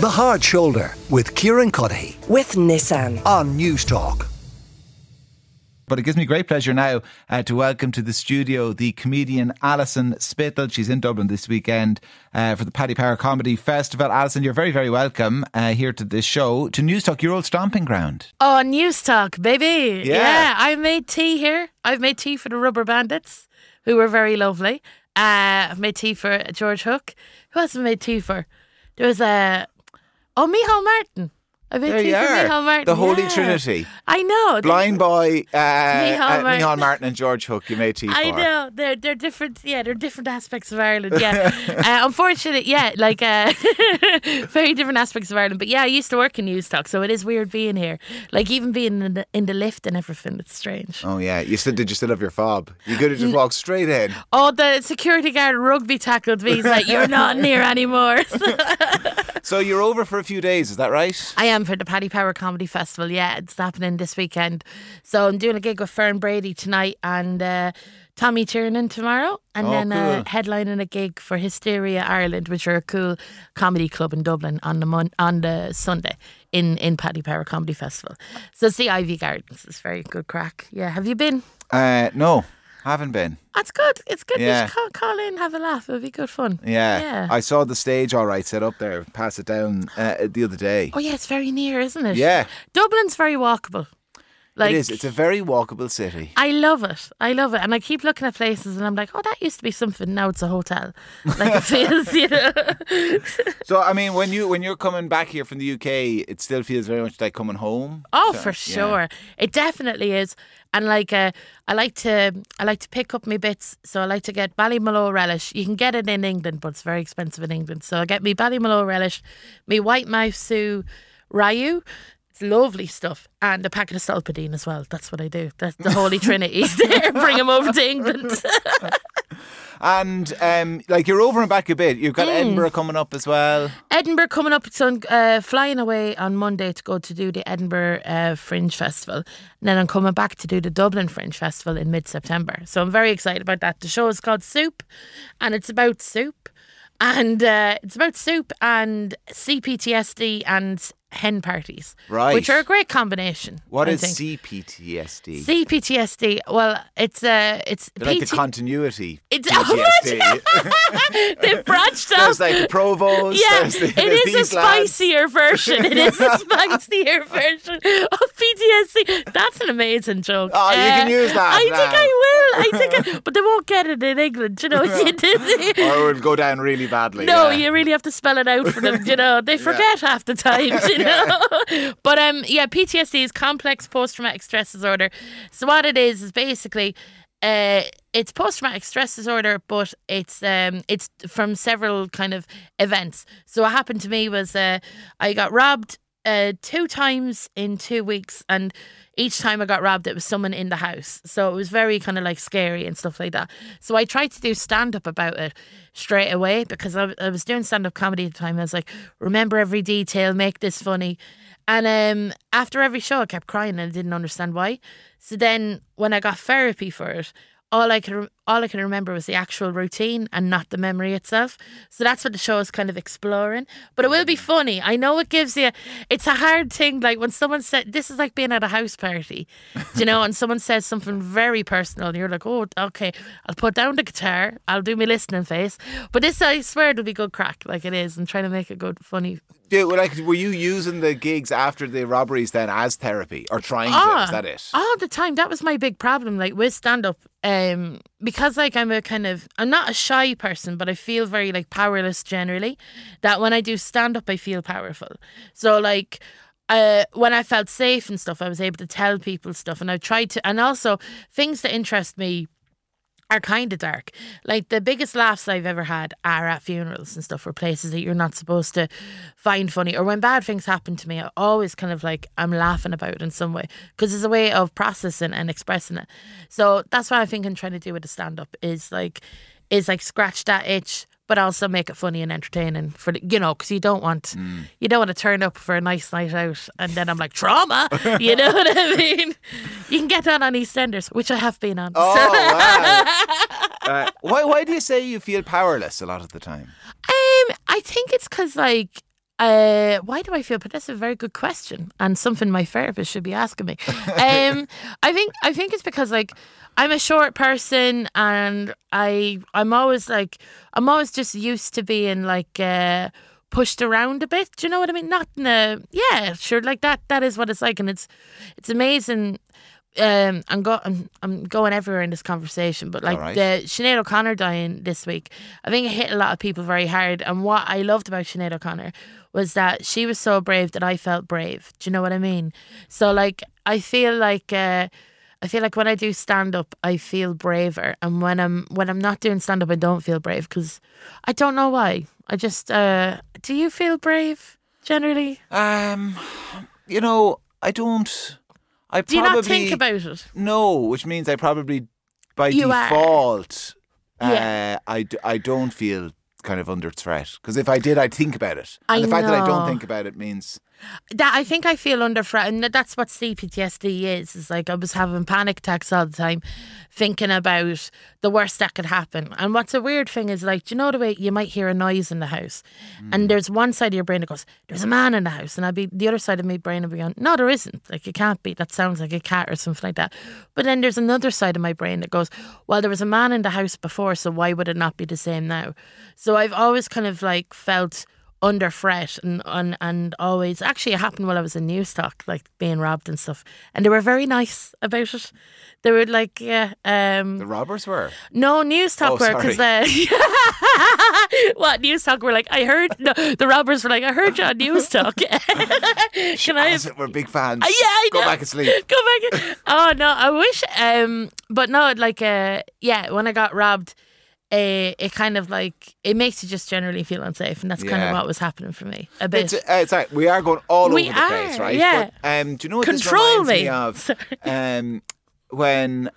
The Hard Shoulder with Kieran Cuddihy. With Nissan. On News Talk. But it gives me great pleasure now to welcome to the studio the comedian Alison Spittle. She's in Dublin this weekend for the Paddy Power Comedy Festival. Alison, you're very, very welcome here to this show, to News Talk, your old stomping ground. Oh, News Talk, baby. Yeah, I made tea here. I've made tea for the Rubber Bandits, who were very lovely. I've made tea for George Hook. Who else have I made tea for? There was Micheál Martin. I made tea for Micheál Martin. The Holy Trinity. I know. Blind Boy, Micheál Martin and George Hook, you made tea for. I know. They're different, they're different aspects of Ireland, unfortunately, very different aspects of Ireland. But yeah, I used to work in News Talk, so it is weird being here. Like, even being in the lift and everything, it's strange. Oh, yeah. Did you still have your fob? You could have just walked straight in. Oh, the security guard rugby tackled me. He's like, you're not in here anymore. So you're over for a few days, is that right? I am, for the Paddy Power Comedy Festival. Yeah, it's happening this weekend. So I'm doing a gig with Fern Brady tonight and Tommy Tiernan tomorrow. And then headlining a gig for Hysteria Ireland, which are a cool comedy club in Dublin on the Sunday in Paddy Power Comedy Festival. So it's the Ivy Gardens. It's very good crack. Yeah, have you been? No. Haven't been. That's good. It's good. Yeah. You should call in, have a laugh. It'll be good fun. Yeah. I saw the stage all right set up there. Pass it down the other day. Oh yeah, it's very near, isn't it? Yeah. Dublin's very walkable. Like, it is. It's a very walkable city. I love it. And I keep looking at places and I'm like, oh, that used to be something. Now it's a hotel. Like, it feels, So, I mean, when you're coming back here from the UK, it still feels very much like coming home. Oh, so, for sure. Yeah. It definitely is. And like, I like to pick up my bits. So I like to get Ballymaloe relish. You can get it in England, but it's very expensive in England. So I get me Ballymaloe relish, me white Mouth Sue Ryu. Lovely stuff, and a packet of salpadine as well. That's what I do. That's the Holy Trinity. There, bring them over to England. And you're over and back a bit. You've got Edinburgh coming up as well. Edinburgh coming up. So I'm flying away on Monday to go to do the Edinburgh Fringe Festival, and then I'm coming back to do the Dublin Fringe Festival in mid-September. So I'm very excited about that. The show is called Soup, and it's about soup, and CPTSD and hen parties, right? Which are a great combination. What is CPTSD? CPTSD. Well, it's like the continuity. It's they've branched out. There's like the Provost. Yeah, It is a spicier version of PTSD. That's an amazing joke. Oh, you can use that. I think I will, but they won't get it in England. You know, or it would go down really badly. No, you really have to spell it out for them. You know, they forget half the time. But PTSD is complex post-traumatic stress disorder. So what it is basically it's post-traumatic stress disorder, but it's from several kind of events. So what happened to me was I got robbed 2 times in 2 weeks, and each time I got robbed it was someone in the house, so it was very kind of like scary and stuff like that. So I tried to do stand-up about it straight away, because I was doing stand-up comedy at the time. I was like, remember every detail, make this funny. And after every show I kept crying and I didn't understand why. So then when I got therapy for it, all I could remember was the actual routine and not the memory itself. So that's what the show is kind of exploring. But it will be funny. I know it gives you... It's a hard thing. Like, when someone said... This is like being at a house party, and someone says something very personal. And you're like, oh, okay, I'll put down the guitar. I'll do my listening face. But this, I swear, it'll be good crack. Like, it is. I'm trying to make it good, funny... Yeah, were you using the gigs after the robberies then as therapy, or trying to? Is that it? All the time. That was my big problem, like, with stand-up. Because I'm not a shy person, but I feel very like powerless generally. That when I do stand-up, I feel powerful. So like... when I felt safe and stuff, I was able to tell people stuff. And I tried to... And also, things that interest me are kind of dark. Like, the biggest laughs I've ever had are at funerals and stuff, or places that you're not supposed to find funny, or when bad things happen to me. I always kind of like, I'm laughing about it in some way, because it's a way of processing and expressing it. So that's what I think I'm trying to do with the stand-up is like scratch that itch, but also make it funny and entertaining for because you don't want to turn up for a nice night out and then I'm like, trauma. You know what I mean? You can get that on EastEnders, which I have been on. Oh, wow. Why do you say you feel powerless a lot of the time? I think it's because like Why do I feel? But that's a very good question, and something my therapist should be asking me. I think it's because like I'm a short person, and I'm always just used to being like pushed around a bit. Do you know what I mean? Not in a yeah, sure, like that. That is what it's like, and it's amazing. I'm going everywhere in this conversation, but like right. The Sinead O'Connor dying this week, I think it hit a lot of people very hard. And what I loved about Sinead O'Connor was that she was so brave that I felt brave. Do you know what I mean? So like I feel like when I do stand up, I feel braver, and when I'm not doing stand up, I don't feel brave because I don't know why. I just do you feel brave generally? You know, I don't. Do you not think about it? No, which means I probably, by default, yeah. I don't feel kind of under threat. Because if I did, I'd think about it. And the fact that I don't think about it means... that I think I feel under threat. And that's what CPTSD is. It's like I was having panic attacks all the time, thinking about the worst that could happen. And what's a weird thing is like, do you know the way you might hear a noise in the house? Mm. And there's one side of your brain that goes, there's a man in the house. And the other side of my brain will be going, no, there isn't. Like, it can't be. That sounds like a cat or something like that. But then there's another side of my brain that goes, well, there was a man in the house before, so why would it not be the same now? So I've always kind of like felt... under threat and always. Actually, it happened while I was in News Talk, like being robbed and stuff. And they were very nice about it. They were like, yeah. The robbers were? No, News Talk were. Because what? News Talk were like, I heard. No, the robbers were like, I heard you on News Talk. We're big fans. Yeah, I know. Go back and sleep. Oh, no, I wish. But no, like, yeah, when I got robbed, it kind of like it makes you just generally feel unsafe, and that's kind of what was happening for me a bit. Sorry, we are going all over the place, right? Yeah. But, do you know what Control this reminds me of? When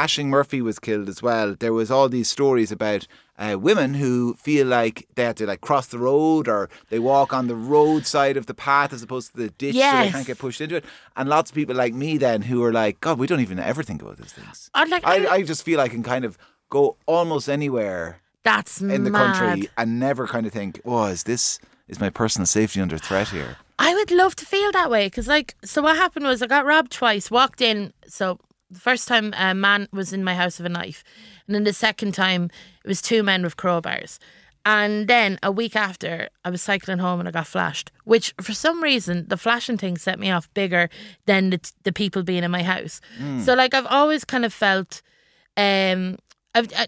Ashling Murphy was killed as well, there was all these stories about women who feel like they have to like cross the road, or they walk on the roadside of the path as opposed to the ditch, so they can't get pushed into it. And lots of people like me then who are like, God, we don't even ever think about these things. I just feel I can kind of go almost anywhere country and never kind of think, oh, is my personal safety under threat here? I would love to feel that way because, like, so what happened was I got robbed twice, walked in. So the first time a man was in my house with a knife, and then the second time it was two men with crowbars. And then a week after, I was cycling home and I got flashed, which for some reason, the flashing thing set me off bigger than the people being in my house. Mm. So, like, I've always kind of felt...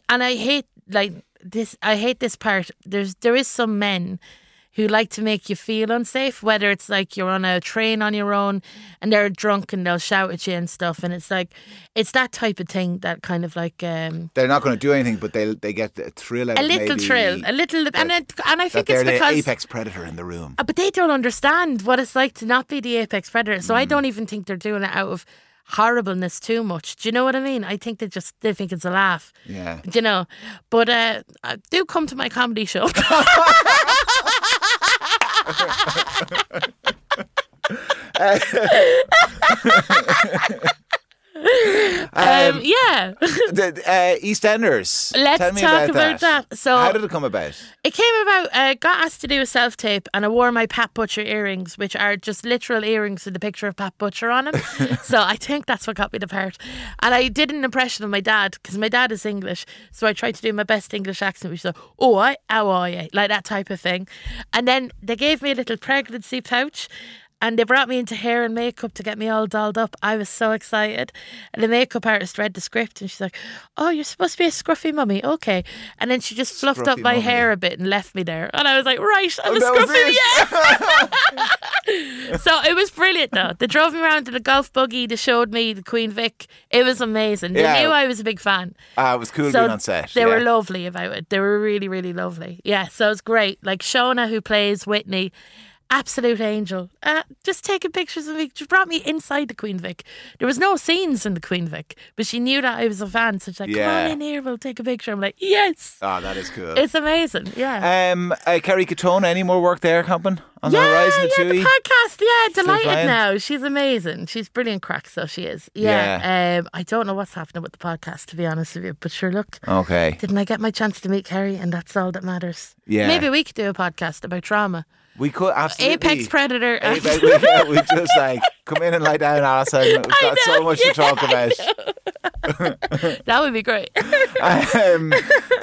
and I hate like this. I hate this part. There is some men who like to make you feel unsafe. Whether it's like you're on a train on your own and they're drunk and they'll shout at you and stuff. And it's like it's that type of thing that kind of like they're not going to do anything, but they get a thrill. And I think it's because they're the apex predator in the room. But they don't understand what it's like to not be the apex predator. So I don't even think they're doing it out of horribleness too much. Do you know what I mean? I think they think it's a laugh. Yeah. Do you know? But do come to my comedy show. Yeah. EastEnders. Let's talk about that. So how did it come about? It came about. I got asked to do a self tape, and I wore my Pat Butcher earrings, which are just literal earrings with the picture of Pat Butcher on them. So I think that's what got me the part. And I did an impression of my dad because my dad is English, so I tried to do my best English accent, which is like, "Oh, I, how are you?" like that type of thing. And then they gave me a little pregnancy pouch. And they brought me into hair and makeup to get me all dolled up. I was so excited. And the makeup artist read the script and she's like, oh, you're supposed to be a scruffy mummy. Okay. And then she just fluffed scruffy up my hair a bit and left me there. And I was like, right, I'm a scruffy. Yeah. So it was brilliant though. They drove me around to the golf buggy. They showed me the Queen Vic. It was amazing. They knew I was a big fan. It was cool being on set. They were lovely about it. They were really, really lovely. Yeah, so it was great. Like Shona, who plays Whitney, absolute angel, just taking pictures of me. She brought me inside the Queen Vic. There was no scenes in the Queen Vic, but she knew that I was a fan, so she's like, come on in here, we'll take a picture. I'm like, yes. Oh, that is cool. It's amazing. Yeah. Kerry Katona, any more work there happening on the horizon? Yeah, the podcast. Yeah, still delighted flying now. She's amazing. She's brilliant crack, so she is. Yeah. I don't know what's happening with the podcast, to be honest with you, but sure, look. Okay. Didn't I get my chance to meet Kerry, and that's all that matters. Yeah. Maybe we could do a podcast about trauma. We could absolutely. Apex Predator. We just like come in and lie down, Alison. We've got so much to talk about. That would be great.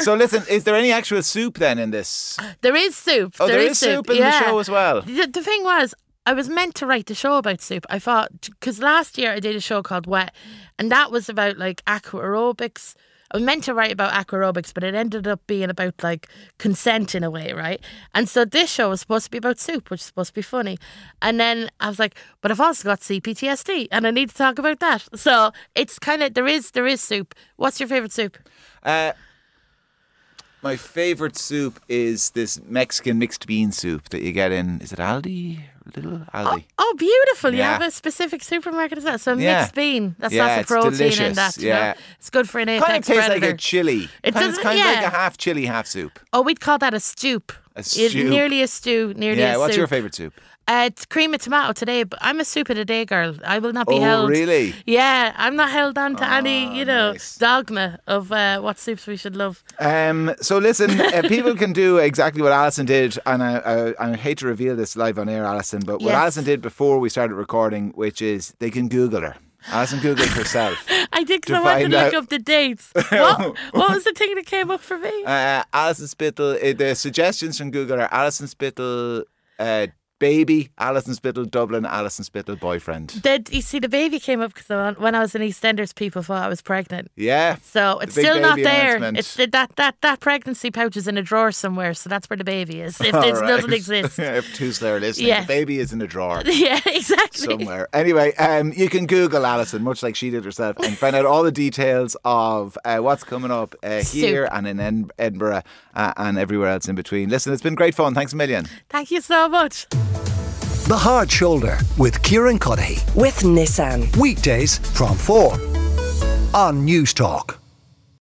So listen, is there any actual soup then in this? There is soup. Oh, there is soup in the show as well. The thing was, I was meant to write the show about soup. I thought, because last year I did a show called Wet, and that was about like aqua aerobics. I was meant to write about aqua aerobics, but it ended up being about like consent in a way, right? And so this show was supposed to be about soup, which is supposed to be funny. And then I was like, but I've also got CPTSD and I need to talk about that. So it's kind of, there is soup. What's your favourite soup? My favourite soup is this Mexican mixed bean soup that you get in, is it Aldi? Little Aldi. Oh, beautiful. Yeah. You have a specific supermarket as well. So mixed bean. That's lots of protein in that. You know? It's good for an apex predator. It kind of tastes like a chili. It's kind of like a half chili, half soup. Oh, we'd call that a stoop. A stew. Nearly a stew, nearly a soup. Yeah, what's your favourite soup? It's cream of tomato today, but I'm a soup of the day girl. I will not be held. Oh, really? Yeah, I'm not held on to any, dogma of what soups we should love. So listen, people can do exactly what Alison did, and I hate to reveal this live on air, Alison, but what Alison did before we started recording, which is they can Google her. Alison Googled herself. I did because I wanted to look up the dates. What was the thing that came up for me? Alison Spittle. The suggestions from Google are Alison Spittle baby, Alison Spittle Dublin, Alison Spittle boyfriend. You see, the baby came up because when I was in EastEnders, people thought I was pregnant. Yeah. So it's still not there. It's that pregnancy pouch is in a drawer somewhere, so that's where the baby is. If it doesn't exist. If two's there listening, the baby is in a drawer. Yeah, exactly. Somewhere. Anyway, you can Google Alison, much like she did herself, and find out all the details of what's coming up here and in Edinburgh and everywhere else in between. Listen, it's been great fun. Thanks a million. Thank you so much. The Hard Shoulder with Kieran Cuddihy. With Nissan. Weekdays from 4 on News Talk.